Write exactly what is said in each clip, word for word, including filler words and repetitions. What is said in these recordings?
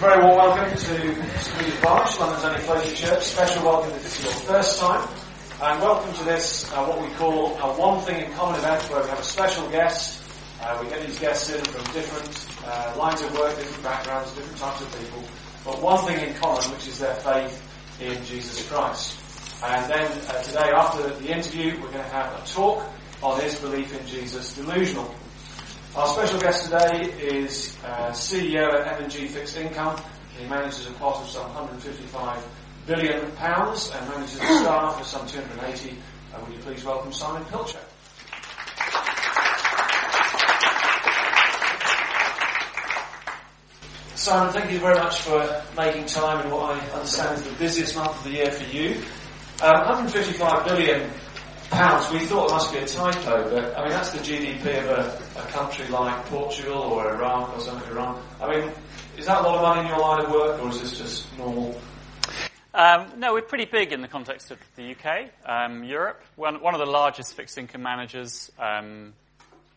Very warm welcome to Community Barge, London's only floating church. Special welcome if it's your first time. And welcome to this, uh, what we call a One Thing in Common event, where we have a special guest. Uh, we get these guests in from different uh, lines of work, different backgrounds, different types of people. But one thing in common, which is their faith in Jesus Christ. And then uh, today, after the interview, we're going to have a talk on his belief in Jesus, delusional. Our special guest today is uh, C E O at M and G Fixed Income. He manages a pot of some one hundred fifty-five billion pounds and manages a staff of some two hundred eighty. Uh, would you please welcome Simon Pilcher. Simon, thank you very much for making time in what I understand is the busiest month of the year for you. Um, one hundred fifty-five billion pounds. Pounds, we thought it must be a typo, but I mean that's the G D P of a, a country like Portugal or Iraq or something. Iran. I mean, is that a lot of money in your line of work, or is this just normal? Um, no, we're pretty big in the context of the U K, um, Europe. We're one of the largest fixed income managers. Um,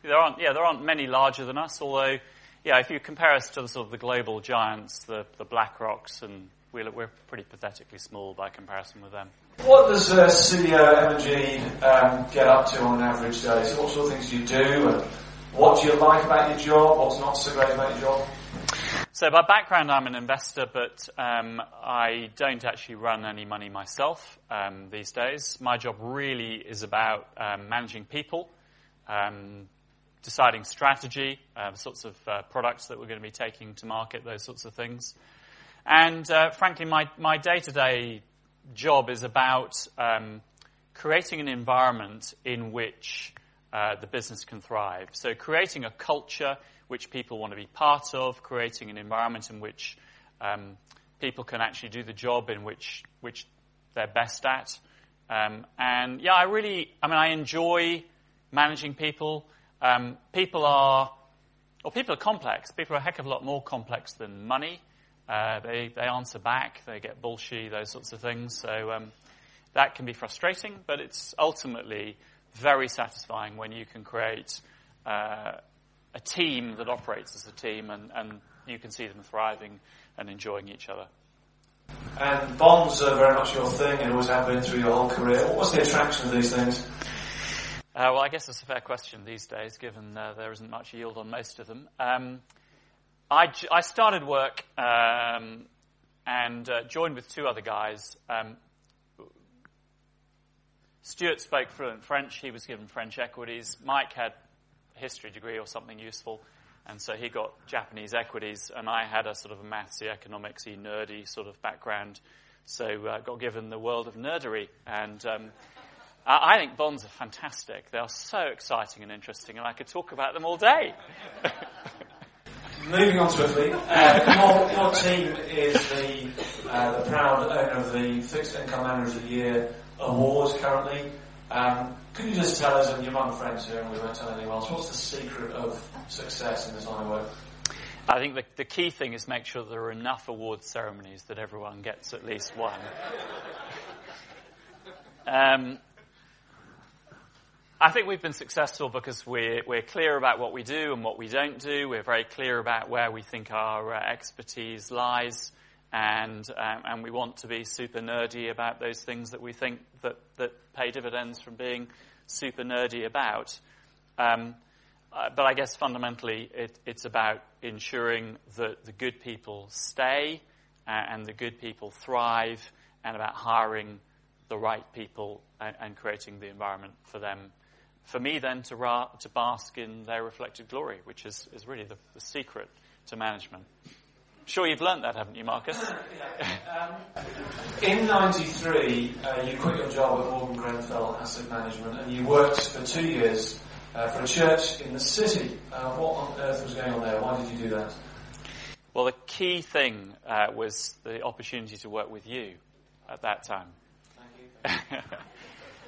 there aren't, yeah, there aren't many larger than us. Although, yeah, if you compare us to the sort of the global giants, the the BlackRocks, and we're, we're pretty pathetically small by comparison with them. What does a C E O M and G um, get up to on an average day? So what sort of things do you do? And what do you like about your job? What's not so great about your job? So by background, I'm an investor, but um, I don't actually run any money myself um, these days. My job really is about um, managing people, um, deciding strategy, uh, sorts of uh, products that we're going to be taking to market, those sorts of things. And uh, frankly, my, my day-to-day job is about um, creating an environment in which uh, the business can thrive. So creating a culture which people want to be part of, creating an environment in which um, people can actually do the job in which which they're best at. Um, and yeah, I really, I mean, I enjoy managing people. Um, people are, or people are complex. People are a heck of a lot more complex than money. Uh, they, they answer back, they get bullshy, those sorts of things. So um, that can be frustrating, but it's ultimately very satisfying when you can create uh, a team that operates as a team and, and you can see them thriving and enjoying each other. And bonds are very much your thing and always have been through your whole career. What's the attraction of these things? Uh, well, I guess it's a fair question these days, given uh, there isn't much yield on most of them. Um I, I started work um, and uh, joined with two other guys. Um, Stuart spoke fluent French. He was given French equities. Mike had a history degree or something useful, and so he got Japanese equities. And I had a sort of a mathsy, economicsy, nerdy sort of background, so I uh, got given the world of nerdery. And um, I, I think bonds are fantastic. They are so exciting and interesting, and I could talk about them all day. Moving on swiftly, uh, your, your team is the, uh, the proud owner of the Fixed Income Manager of the Year Awards currently. Um, could you just tell us, and your mum friends here, and we won't tell anyone else, what's the secret of success in this line of work? I think the, the key thing is make sure there are enough award ceremonies that everyone gets at least one. um, I think we've been successful because we're, we're clear about what we do and what we don't do. We're very clear about where we think our uh, expertise lies, and um, and we want to be super nerdy about those things that we think that, that pay dividends from being super nerdy about. Um, uh, but I guess fundamentally it, it's about ensuring that the good people stay and the good people thrive, and about hiring the right people and, and creating the environment for them. For me, then, to, ra- to bask in their reflected glory, which is, is really the, the secret to management. I'm sure you've learnt that, haven't you, Marcus? yeah. um, in ninety-three, uh, you quit your job at Morgan Grenfell Asset Management, and you worked for two years uh, for a church in the city. Uh, what on earth was going on there? Why did you do that? Well, the key thing uh, was the opportunity to work with you at that time. Thank you.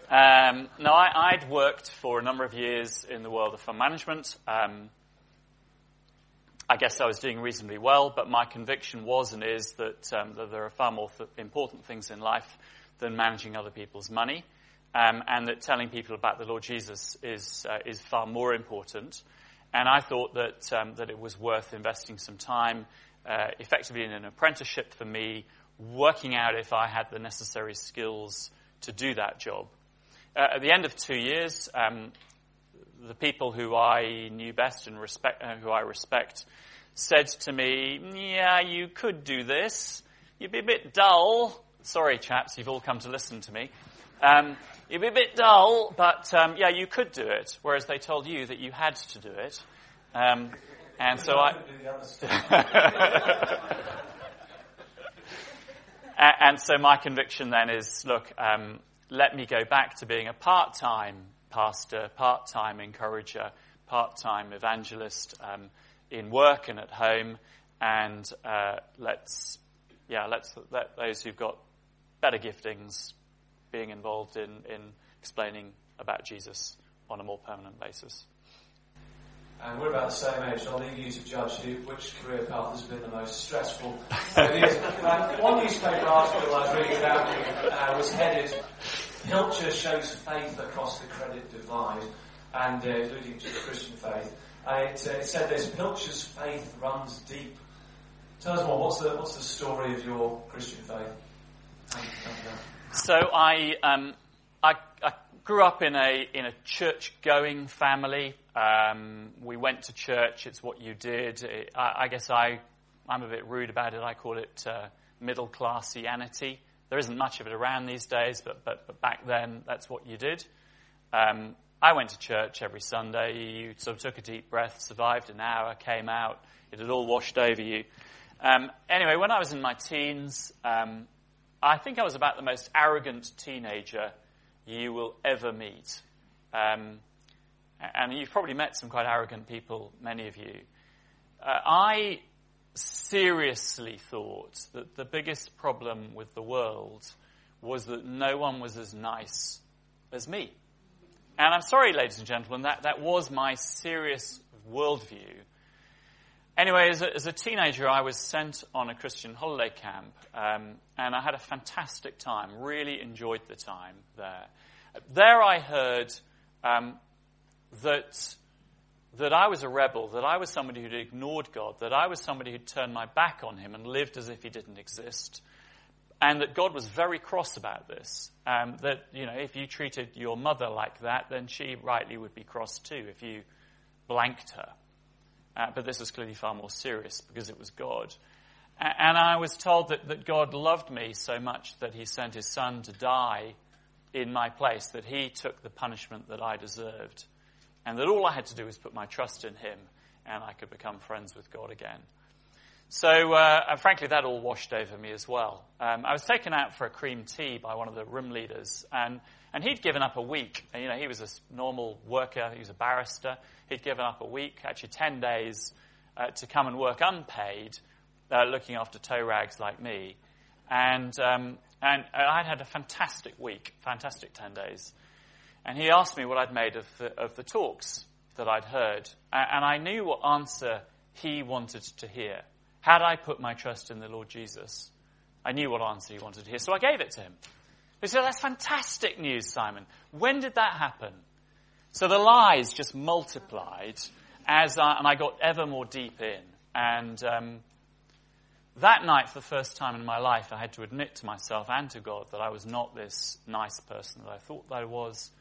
Um, no, I, I'd worked for a number of years in the world of fund management. Um, I guess I was doing reasonably well, but my conviction was and is that, um, that there are far more th- important things in life than managing other people's money, um, and that telling people about the Lord Jesus is uh, is far more important. And I thought that um, that it was worth investing some time uh, effectively in an apprenticeship for me, working out if I had the necessary skills to do that job. Uh, at the end of two years, um, the people who I knew best and respect, uh, who I respect said to me, yeah, you could do this. You'd be a bit dull. Sorry, chaps, you've all come to listen to me. Um, you'd be a bit dull, but, um, yeah, you could do it, whereas they told you that you had to do it. Um, and so I... And so my conviction then is, look, um, let me go back to being a part-time pastor, part-time encourager, part-time evangelist um, in work and at home, and uh, let's, yeah, let's let those who've got better giftings being involved in, in explaining about Jesus on a more permanent basis. And we're about the same age, so I'll leave you to judge who, which career path has been the most stressful. One newspaper article I was reading about uh, was headed, Pilcher shows faith across the credit divide, and uh, alluding to the Christian faith. And it, uh, it said this, Pilcher's faith runs deep. Tell us more, what's the, what's the story of your Christian faith? How did you come to that? So I, um, I, I grew up in a, in a church-going family. Um, we went to church. It's what you did. It, I, I guess I, I'm a bit rude about it. I call it uh, middle-classianity. There isn't much of it around these days, but, but, but back then, that's what you did. Um, I went to church every Sunday. You sort of took a deep breath, survived an hour, came out. It had all washed over you. Um, anyway, when I was in my teens, um, I think I was about the most arrogant teenager you will ever meet. Um And you've probably met some quite arrogant people, many of you. Uh, I seriously thought that the biggest problem with the world was that no one was as nice as me. And I'm sorry, ladies and gentlemen, that, that was my serious worldview. Anyway, as a, as a teenager, I was sent on a Christian holiday camp, um, and I had a fantastic time, really enjoyed the time there. There I heard... Um, That that I was a rebel, that I was somebody who'd ignored God, that I was somebody who'd turned my back on him and lived as if he didn't exist, and that God was very cross about this. Um, that, you know, if you treated your mother like that, then she rightly would be cross too if you blanked her. Uh, but this was clearly far more serious because it was God. A- and I was told that, that God loved me so much that he sent his son to die in my place, that he took the punishment that I deserved. And that all I had to do was put my trust in him, and I could become friends with God again. So, uh, and frankly, that all washed over me as well. Um, I was taken out for a cream tea by one of the room leaders, and, and he'd given up a week. And, you know, he was a normal worker, he was a barrister. He'd given up a week, actually ten days, uh, to come and work unpaid, uh, looking after tow rags like me. And um, and I'd had a fantastic week, fantastic ten days. And he asked me what I'd made of the, of the talks that I'd heard. And I knew what answer he wanted to hear. Had I put my trust in the Lord Jesus, I knew what answer he wanted to hear. So I gave it to him. He said, that's fantastic news, Simon. When did that happen? So the lies just multiplied, as I, and I got ever more deep in. And um, that night, for the first time in my life, I had to admit to myself and to God that I was not this nice person that I thought that I was,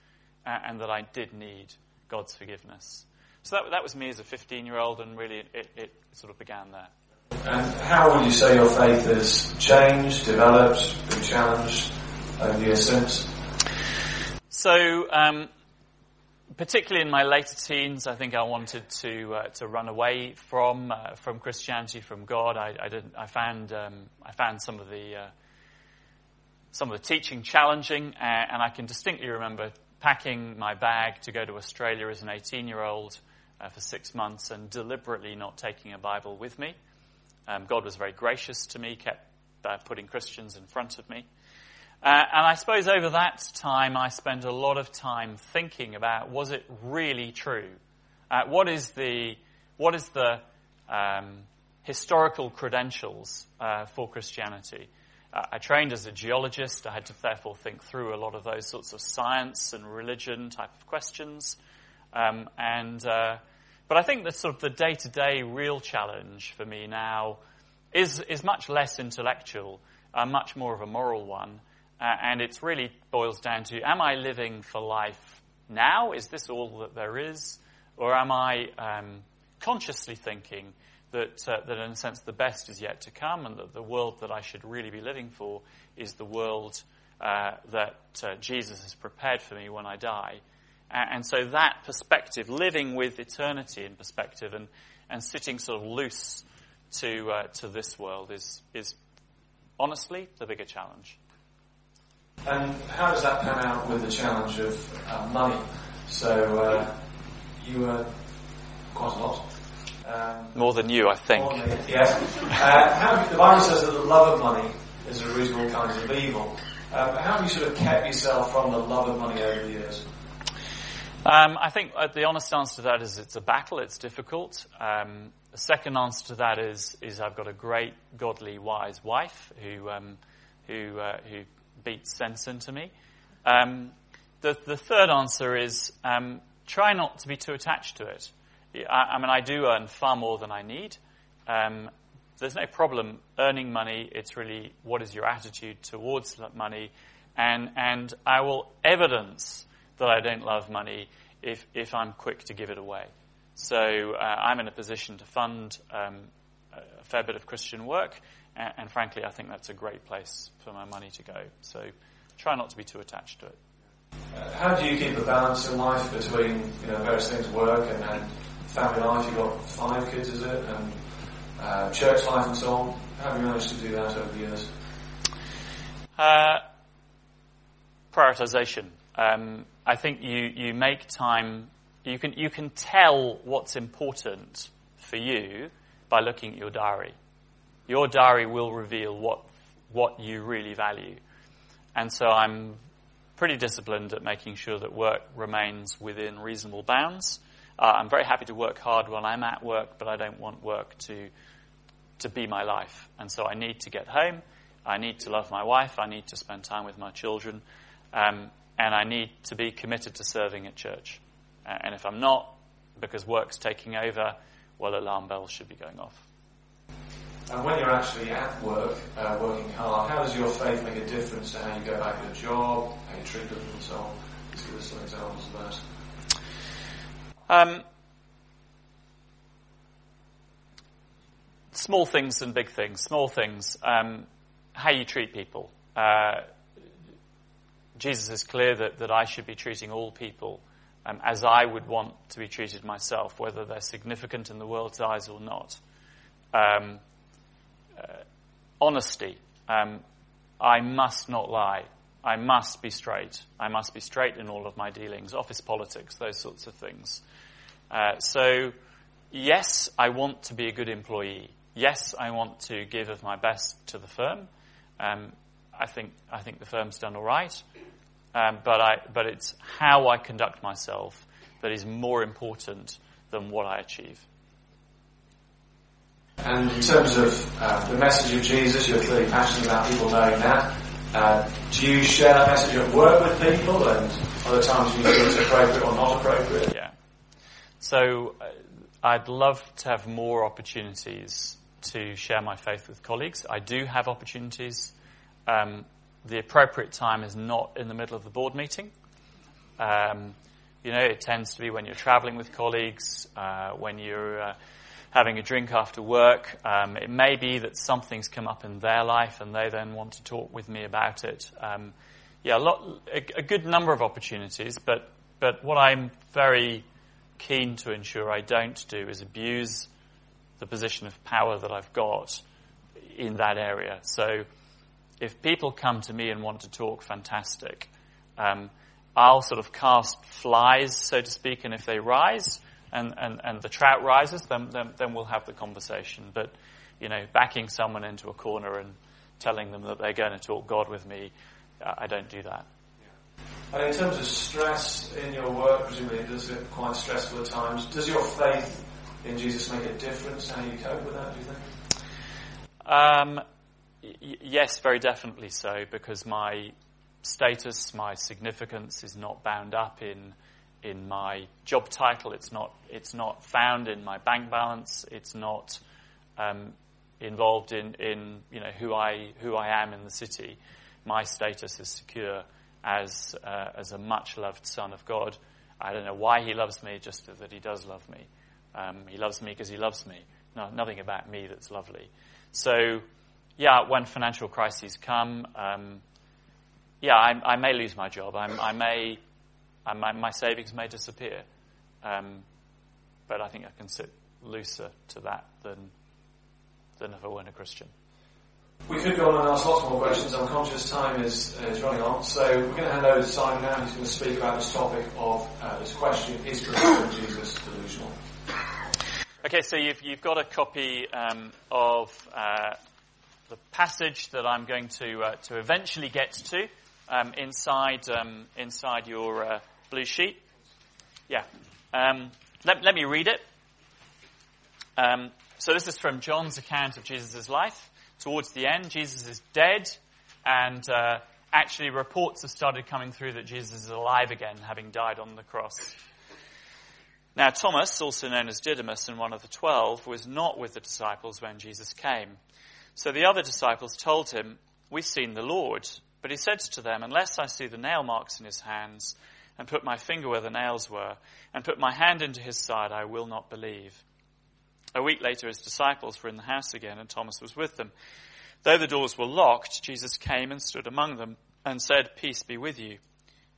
and that I did need God's forgiveness. So that that was me as a fifteen-year-old, and really it, it sort of began there. And how would you say your faith has changed, developed, been challenged over the years since? So, um, particularly in my later teens, I think I wanted to uh, to run away from uh, from Christianity, from God. I, I didn't. I found um, I found some of the uh, some of the teaching challenging, and I can distinctly remember packing my bag to go to Australia as an eighteen-year-old uh, for six months and deliberately not taking a Bible with me. Um, God was very gracious to me, kept uh, putting Christians in front of me. Uh, and I suppose over that time I spent a lot of time thinking about, was it really true? Uh, what is the what is the um, historical credentials uh, for Christianity? I trained as a geologist. I had to therefore think through a lot of those sorts of science and religion type of questions. Um, and uh, but I think that sort of the day-to-day real challenge for me now is is much less intellectual, uh, much more of a moral one, uh, and it really boils down to, am I living for life now? Is this all that there is? Or am I um, consciously thinking that, uh, that in a sense, the best is yet to come, and that the world that I should really be living for is the world uh, that uh, Jesus has prepared for me when I die? And so that perspective, living with eternity in perspective, and, and sitting sort of loose to uh, to this world, is is honestly the bigger challenge. And how does that pan out with the challenge of uh, money? So uh, you earn quite a lot. Um, more than you, I think. More than you, yes. uh, how, the Bible says that the love of money is a reasonable kind of evil. Uh, how have you sort of kept yourself from the love of money over the years? Um, I think uh, the honest answer to that is it's a battle, it's difficult. Um, the second answer to that is is I've got a great, godly, wise wife who um, who uh, who beats sense into me. Um, the the third answer is um, try not to be too attached to it. I, I mean, I do earn far more than I need. Um, there's no problem earning money. It's really what is your attitude towards money, and and I will evidence that I don't love money if if I'm quick to give it away. So uh, I'm in a position to fund um, a fair bit of Christian work, and, and frankly, I think that's a great place for my money to go. So try not to be too attached to it. Uh, how do you keep a balance in life between, you know, various things, work and, and family life? You've got five kids, is it, and uh, church life and so on. How have you managed to do that over the years? Uh, prioritization. Um, I think you, you make time, you can you can tell what's important for you by looking at your diary. Your diary will reveal what what you really value. And so I'm pretty disciplined at making sure that work remains within reasonable bounds. Uh, I'm very happy to work hard when I'm at work, but I don't want work to to be my life. And so I need to get home, I need to love my wife, I need to spend time with my children, um, and I need to be committed to serving at church. And if I'm not, because work's taking over, well, alarm bells should be going off. And when you're actually at work, uh, working hard, how does your faith make a difference to how you go back at a job, how you treat people and so on? Just give us some examples of that. Um, small things and big things. Small things. Um, how you treat people. Uh, Jesus is clear that, that I should be treating all people um, as I would want to be treated myself, whether they're significant in the world's eyes or not. Um, uh, honesty. Um, I must not lie. I must be straight. I must be straight in all of my dealings, office politics, those sorts of things. Uh, so, yes, I want to be a good employee. Yes, I want to give of my best to the firm. Um, I think I think the firm's done all right, um, but I but it's how I conduct myself that is more important than what I achieve. And in terms of uh, the message of Jesus, you're clearly passionate about people knowing that. Uh, do you share that message at work with people, and other times do you feel it's appropriate or not appropriate? Yeah. So uh, I'd love to have more opportunities to share my faith with colleagues. I do have opportunities. Um, the appropriate time is not in the middle of the board meeting. Um, you know, it tends to be when you're travelling with colleagues, uh, when you're uh, having a drink after work. Um, it may be that something's come up in their life and they then want to talk with me about it. Um, yeah, a, lot, a, a good number of opportunities, but, but what I'm very keen to ensure I don't do is abuse the position of power that I've got in that area. So, if people come to me and want to talk, fantastic. Um, I'll sort of cast flies, so to speak, and if they rise and, and, and the trout rises, then, then then we'll have the conversation. But, you know, backing someone into a corner and telling them that they're going to talk God with me, uh, I don't do that. Yeah. And in terms of stress in your work, presumably it does get quite stressful at times. Does your faith in Jesus make a difference? How you cope with that, do you think? Um... Yes, very definitely so, because my status, my significance is not bound up in in my job title. It's not it's not found in my bank balance. It's not um, involved in, in you know who I who I am in the city. My status is secure as uh, as a much loved son of God. I don't know why he loves me, just that he does love me. Um, he loves me because he loves me. No, nothing about me that's lovely. So, yeah, when financial crises come, um, yeah, I, I may lose my job. I, I may, I, my, my savings may disappear. Um, but I think I can sit looser to that than than if I weren't a Christian. We could go on and ask lots more questions. I'm conscious time is uh, running on, so we're going to hand over to Simon now. He's going to speak about this topic of uh, this question: is Christian Jesus delusional? Okay, so you've you've got a copy um, of uh, the passage that I'm going to uh, to eventually get to um, inside um, inside your uh, blue sheet. Yeah, um, let let me read it. Um, so this is from John's account of Jesus' life. Towards the end, Jesus is dead, and uh, actually reports have started coming through that Jesus is alive again, having died on the cross. Now, Thomas, also known as Didymus and one of the twelve, was not with the disciples when Jesus came. So the other disciples told him, "We've seen the Lord." But he said to them, "Unless I see the nail marks in his hands, and put my finger where the nails were, and put my hand into his side, I will not believe." A week later, his disciples were in the house again, and Thomas was with them. Though the doors were locked, Jesus came and stood among them and said, "Peace be with you."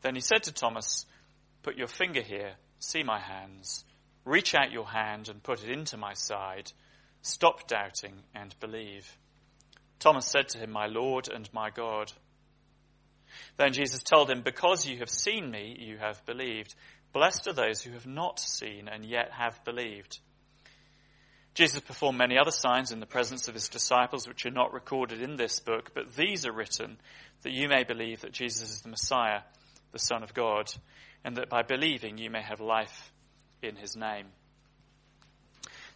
Then he said to Thomas, "Put your finger here, see my hands. Reach out your hand and put it into my side. Stop doubting and believe." Thomas said to him, "My Lord and my God." Then Jesus told him, "Because you have seen me, you have believed. Blessed are those who have not seen and yet have believed." Jesus performed many other signs in the presence of his disciples, which are not recorded in this book, but these are written that you may believe that Jesus is the Messiah, the Son of God, and that by believing you may have life in his name.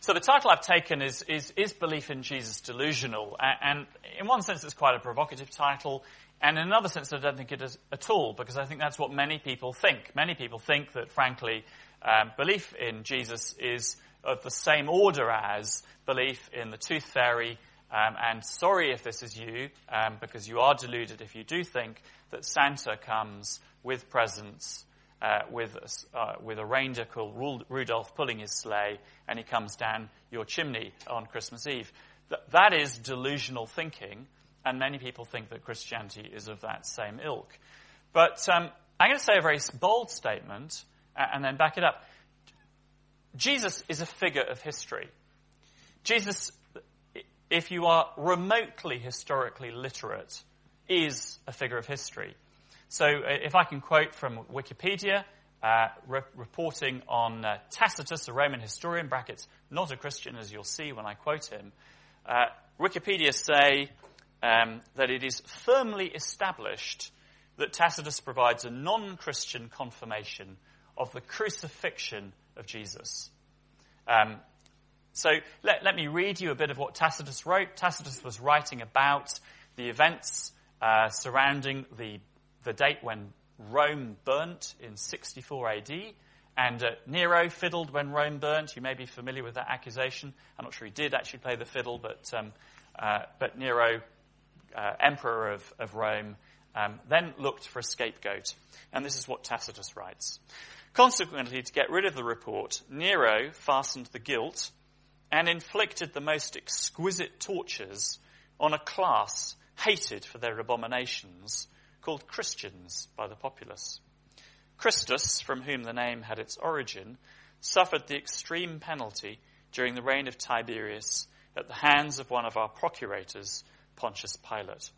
So the title I've taken is, is, is Belief in Jesus Delusional? And in one sense it's quite a provocative title, and in another sense I don't think it is at all, because I think that's what many people think. Many people think that, frankly, um, belief in Jesus is of the same order as belief in the tooth fairy, um, and sorry if this is you, um, because you are deluded if you do think that Santa comes with presents, uh, with a, uh, with a reindeer called Rudolph pulling his sleigh, and he comes down your chimney on Christmas Eve. Th- that is delusional thinking, and many people think that Christianity is of that same ilk. But um, I'm going to say a very bold statement, uh, and then back it up. Jesus is a figure of history. Jesus, if you are remotely historically literate, is a figure of history. So if I can quote from Wikipedia, uh, re- reporting on uh, Tacitus, a Roman historian, brackets, not a Christian, as you'll see when I quote him, uh, Wikipedia say um, that it is firmly established that Tacitus provides a non-Christian confirmation of the crucifixion of Jesus. Um, so let, let me read you a bit of what Tacitus wrote. Tacitus was writing about the events uh, surrounding the the date when Rome burnt in sixty-four A D, and uh, Nero fiddled when Rome burnt. You may be familiar with that accusation. I'm not sure he did actually play the fiddle, but um, uh, but Nero, uh, emperor of, of Rome, um, then looked for a scapegoat. And this is what Tacitus writes. "Consequently, to get rid of the report, Nero fastened the guilt and inflicted the most exquisite tortures on a class hated for their abominations, called Christians by the populace. Christus, from whom the name had its origin, suffered the extreme penalty during the reign of Tiberius at the hands of one of our procurators, Pontius Pilate."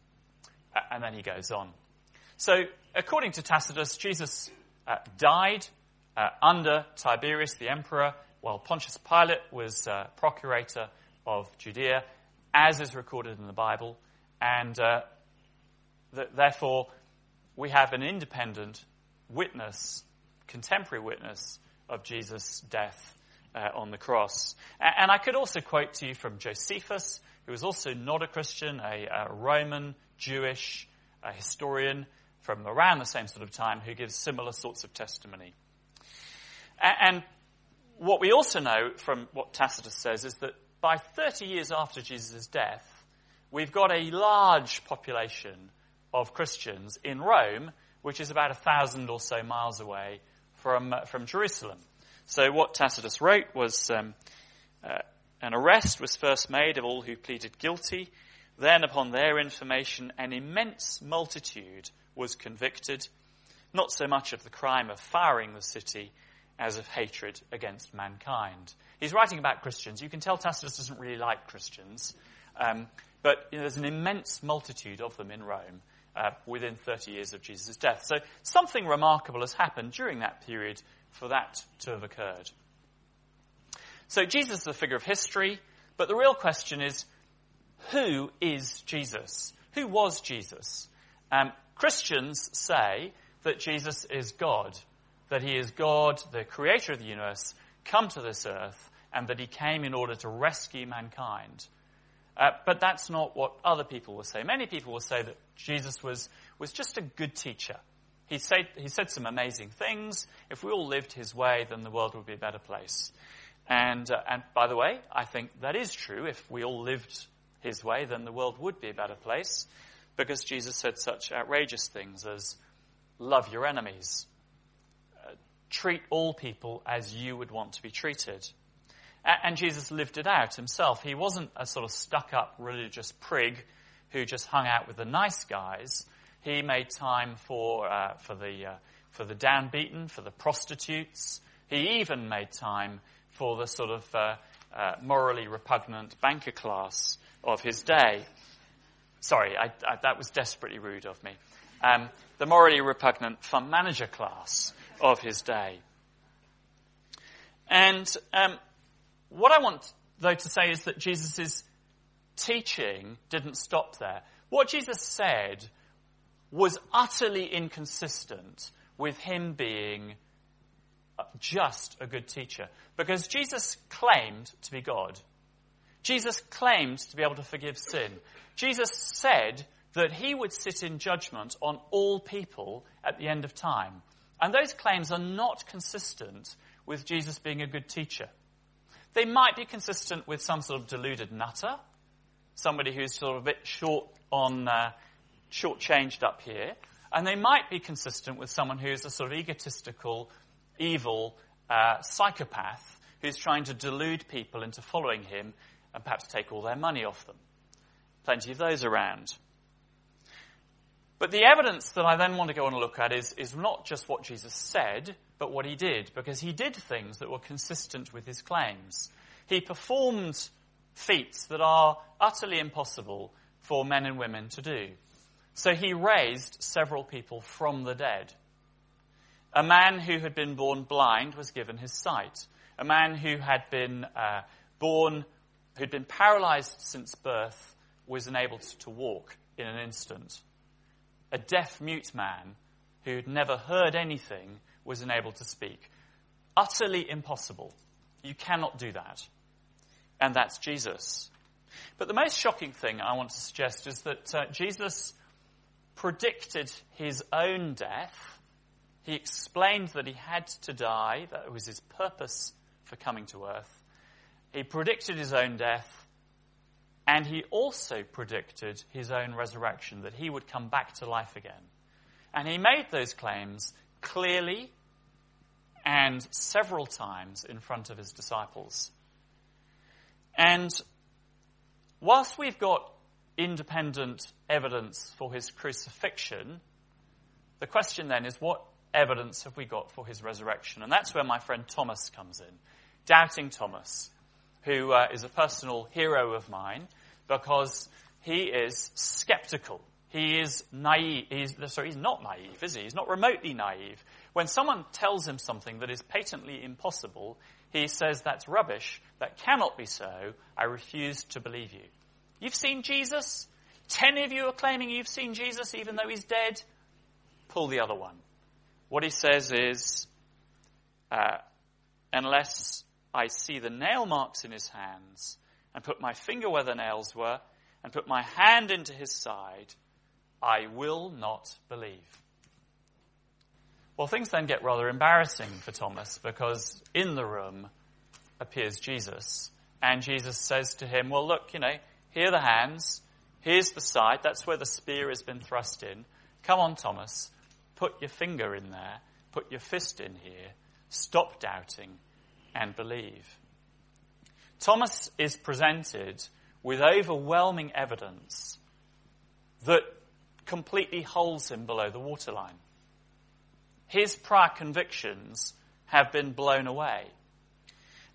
And then he goes on. So, according to Tacitus, Jesus uh, died Uh, under Tiberius the emperor, while Pontius Pilate was uh, procurator of Judea, as is recorded in the Bible, and uh, th- therefore we have an independent witness, contemporary witness of Jesus' death uh, on the cross. And, and I could also quote to you from Josephus, who was also not a Christian, a, a Roman Jewish a historian from around the same sort of time, who gives similar sorts of testimony. And what we also know from what Tacitus says is that by thirty years after Jesus' death, we've got a large population of Christians in Rome, which is about a thousand or so miles away from uh, from Jerusalem. So what Tacitus wrote was, um, uh, an arrest was first made of all who pleaded guilty. Then, upon their information, an immense multitude was convicted, not so much of the crime of firing the city as of hatred against mankind. He's writing about Christians. You can tell Tacitus doesn't really like Christians, um, but you know, there's an immense multitude of them in Rome uh, within thirty years of Jesus' death. So something remarkable has happened during that period for that to have occurred. So Jesus is a figure of history, but the real question is, who is Jesus? Who was Jesus? Um, Christians say that Jesus is God, that he is God, the creator of the universe, come to this earth, and that he came in order to rescue mankind. Uh, but that's not what other people will say. Many people will say that Jesus was, was just a good teacher. He said, he said some amazing things. If we all lived his way, then the world would be a better place. And, uh, and by the way, I think that is true. If we all lived his way, then the world would be a better place, because Jesus said such outrageous things as love your enemies, uh, treat all people as you would want to be treated. A- and Jesus lived it out himself. He wasn't a sort of stuck-up religious prig who just hung out with the nice guys. He made time for uh, for the uh, for the downbeaten, for the prostitutes. He even made time for the sort of uh, uh, morally repugnant banker class of his day. Sorry, I, I, that was desperately rude of me. Um, the morally repugnant fund manager class of his day. And um, what I want, though, to say is that Jesus' teaching didn't stop there. What Jesus said was utterly inconsistent with him being just a good teacher, because Jesus claimed to be God. Jesus claimed to be able to forgive sin. Jesus said that he would sit in judgment on all people at the end of time. And those claims are not consistent with Jesus being a good teacher. They might be consistent with some sort of deluded nutter, somebody who's sort of a bit short on, uh, short-changed up here. And they might be consistent with someone who's a sort of egotistical, evil uh, psychopath who's trying to delude people into following him and perhaps take all their money off them. Plenty of those around. But the evidence that I then want to go on and look at is, is not just what Jesus said, but what he did, because he did things that were consistent with his claims. He performed feats that are utterly impossible for men and women to do. So he raised several people from the dead. A man who had been born blind was given his sight. A man who had been uh, born who'd been paralyzed since birth was enabled to walk in an instant. A deaf-mute man who'd never heard anything was enabled to speak. Utterly impossible. You cannot do that. And that's Jesus. But the most shocking thing I want to suggest is that uh, Jesus predicted his own death. He explained that he had to die, that it was his purpose for coming to earth. He predicted his own death, and he also predicted his own resurrection, that he would come back to life again. And he made those claims clearly and several times in front of his disciples. And whilst we've got independent evidence for his crucifixion, the question then is, what evidence have we got for his resurrection? And that's where my friend Thomas comes in, Doubting Thomas, who uh, is a personal hero of mine, because he is sceptical. He is naive. He's, sorry, he's not naive, is he? He's not remotely naive. When someone tells him something that is patently impossible, he says, that's rubbish, that cannot be so, I refuse to believe you. You've seen Jesus? Ten of you are claiming you've seen Jesus even though he's dead? Pull the other one. What he says is, uh, unless I see the nail marks in his hands, and put my finger where the nails were, and put my hand into his side, I will not believe. Well, things then get rather embarrassing for Thomas, because in the room appears Jesus, And Jesus says to him, well, look, you know, here are the hands. Here's the side. That's where the spear has been thrust in. Come on, Thomas. Put your finger in there. Put your fist in here. Stop doubting and believe. Thomas is presented with overwhelming evidence that completely holds him below the waterline. His prior convictions have been blown away.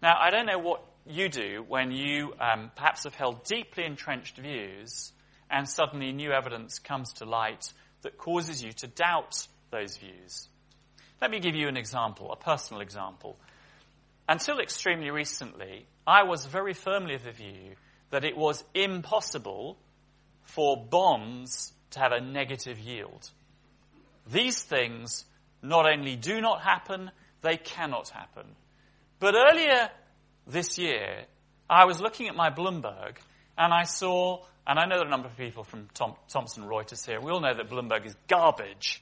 Now, I don't know what you do when you um, perhaps have held deeply entrenched views and suddenly new evidence comes to light that causes you to doubt those views. Let me give you an example, a personal example. Until extremely recently, I was very firmly of the view that it was impossible for bonds to have a negative yield. These things not only do not happen, they cannot happen. But earlier this year, I was looking at my Bloomberg, and I saw, and I know there are a number of people from Tom, Thomson Reuters here, we all know that Bloomberg is garbage.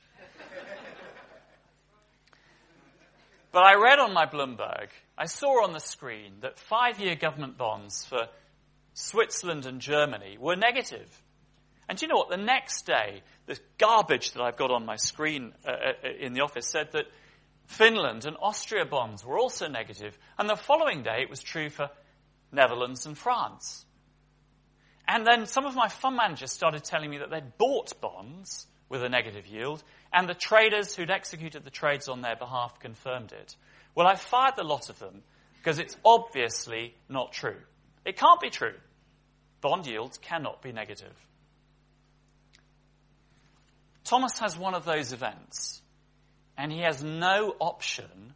But I read on my Bloomberg, I saw on the screen that five-year government bonds for Switzerland and Germany were negative. And do you know what? The next day, this garbage that I've got on my screen uh, in the office said that Finland and Austria bonds were also negative. And the following day, it was true for Netherlands and France. And then some of my fund managers started telling me that they'd bought bonds with a negative yield, and the traders who'd executed the trades on their behalf confirmed it. Well, I fired the lot of them because it's obviously not true. It can't be true. Bond yields cannot be negative. Thomas has one of those events, and he has no option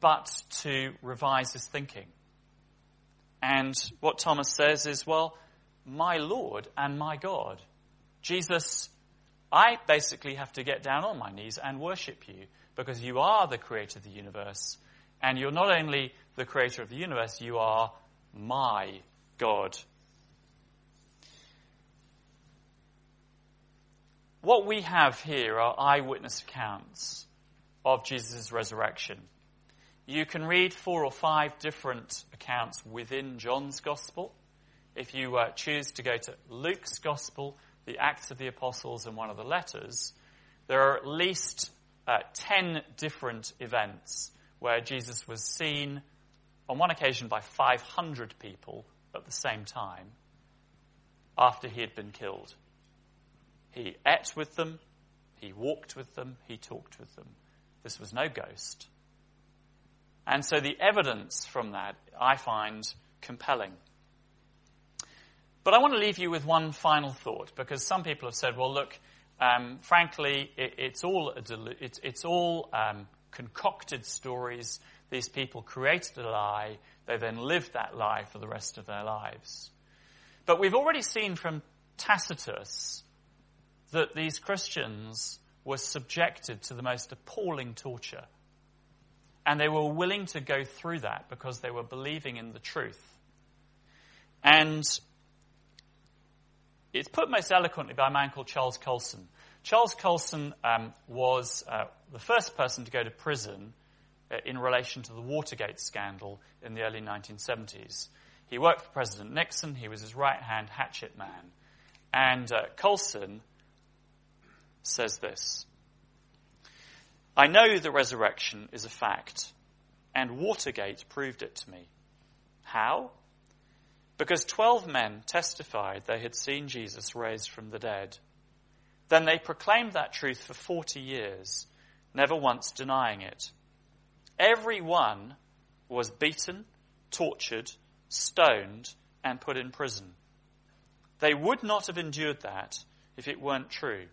but to revise his thinking. And what Thomas says is, well, my Lord and my God, Jesus, I basically have to get down on my knees and worship you, because you are the creator of the universe, and you're not only the creator of the universe, you are my God. What we have here are eyewitness accounts of Jesus' resurrection. You can read four or five different accounts within John's Gospel. If you uh, choose to go to Luke's Gospel, the Acts of the Apostles, and one of the letters, there are at least uh, ten different events where Jesus was seen, on one occasion, by five hundred people at the same time after he had been killed. He ate with them, he walked with them, he talked with them. This was no ghost. And so the evidence from that I find compelling. But I want to leave you with one final thought, because some people have said, well, look, um, frankly, it, it's all, a delu- it, it's all um, concocted stories. These people created a lie. They then lived that lie for the rest of their lives. But we've already seen from Tacitus that these Christians were subjected to the most appalling torture. And they were willing to go through that because they were believing in the truth. And it's put most eloquently by a man called Charles Colson. Charles Colson um, was uh, the first person to go to prison uh, in relation to the Watergate scandal in the early nineteen seventies. He worked for President Nixon. He was his right-hand hatchet man. And uh, Colson says this: I know the resurrection is a fact, and Watergate proved it to me. How? Because twelve men testified they had seen Jesus raised from the dead. Then they proclaimed that truth for forty years, never once denying it. Every one was beaten, tortured, stoned, and put in prison. They would not have endured that if it weren't true.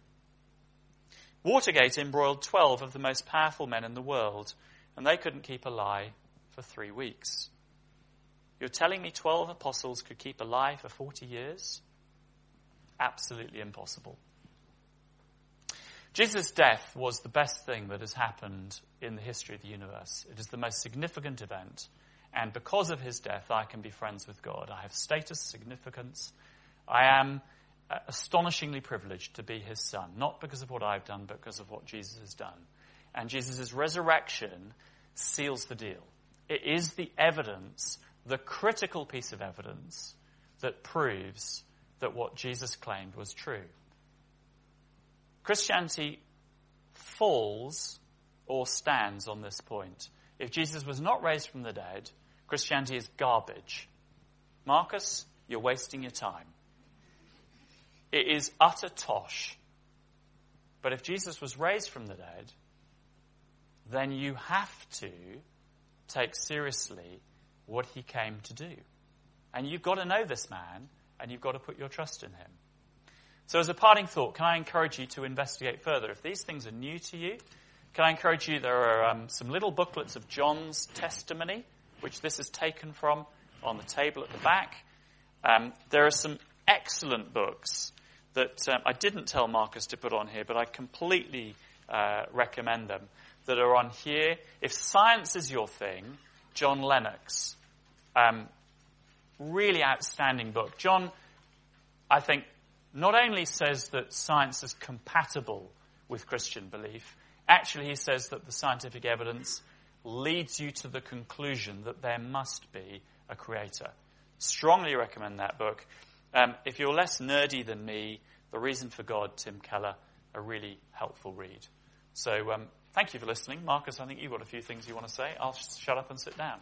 Watergate embroiled twelve of the most powerful men in the world, and they couldn't keep a lie for three weeks. You're telling me twelve apostles could keep a lie for forty years? Absolutely impossible. Jesus' death was the best thing that has happened in the history of the universe. It is the most significant event, and because of his death, I can be friends with God. I have status, significance. I am astonishingly privileged to be his son, not because of what I've done, but because of what Jesus has done. And Jesus' resurrection seals the deal. It is the evidence the critical piece of evidence that proves that what Jesus claimed was true. Christianity falls or stands on this point. If Jesus was not raised from the dead, Christianity is garbage. Marcus, you're wasting your time. It is utter tosh. But if Jesus was raised from the dead, then you have to take seriously what he came to do. And you've got to know this man, and you've got to put your trust in him. So as a parting thought, can I encourage you to investigate further? If these things are new to you, can I encourage you, there are um, some little booklets of John's testimony, which this is taken from, on the table at the back. Um, there are some excellent books that um, I didn't tell Marcus to put on here, but I completely uh, recommend them, that are on here. If science is your thing, John Lennox. Um, really outstanding book. John, I think, not only says that science is compatible with Christian belief, actually he says that the scientific evidence leads you to the conclusion that there must be a creator. Strongly recommend that book. Um, if you're less nerdy than me, The Reason for God, Tim Keller, a really helpful read. So um, thank you for listening. Marcus, I think you've got a few things you want to say. I'll sh- shut up and sit down.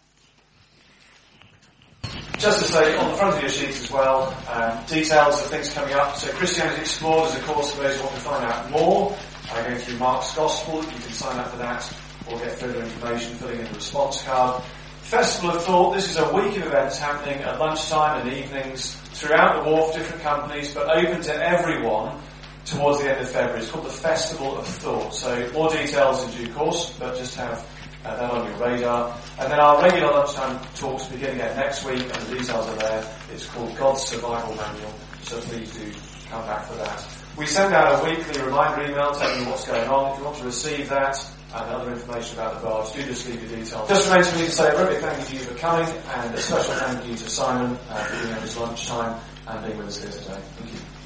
Just to say, on the front of your sheets as well, um, details of things coming up. So Christianity Explored is a course for those who want to find out more. Uh, going through Mark's Gospel, you can sign up for that or get further information, filling in the response card. Festival of Thought, this is a week of events happening at lunchtime and evenings throughout the wharf, different companies, but open to everyone towards the end of February. It's called the Festival of Thought. So more details in due course, but just have Uh, that on your radar. And then our regular lunchtime talks beginning at next week, and the details are there. It's called God's Survival Manual, so please do come back for that. We send out a weekly reminder email telling you what's going on. If you want to receive that and other information about the barge, do just leave your details. Just remains for me to say a very big thank you to you for coming, and a special thank you to Simon uh, for being at his lunchtime and being with us here today. Thank you.